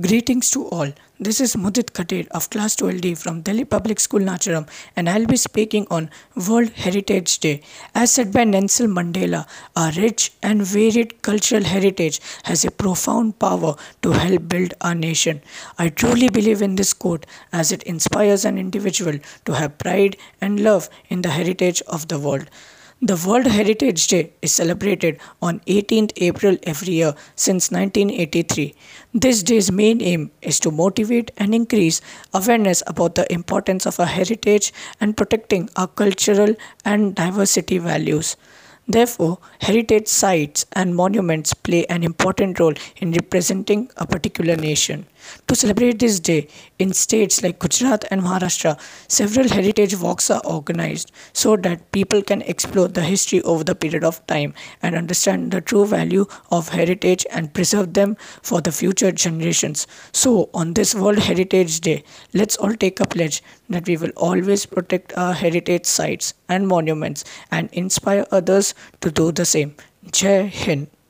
Greetings to all. This is Mudit Khatir of Class 12D from Delhi Public School Nacharam, and I'll be speaking on World Heritage Day. As said by Nelson Mandela, our rich and varied cultural heritage has a profound power to help build our nation. I truly believe in this quote as it inspires an individual to have pride and love in the heritage of the world. The World Heritage Day is celebrated on 18th April every year since 1983. This day's main aim is to motivate and increase awareness about the importance of our heritage and protecting our cultural and diversity values. Therefore, heritage sites and monuments play an important role in representing a particular nation. To celebrate this day, in states like Gujarat and Maharashtra, several heritage walks are organized so that people can explore the history over the period of time and understand the true value of heritage and preserve them for the future generations. So, on this World Heritage Day, let's all take a pledge that we will always protect our heritage sites and monuments and inspire others to do the same. Jai Hind.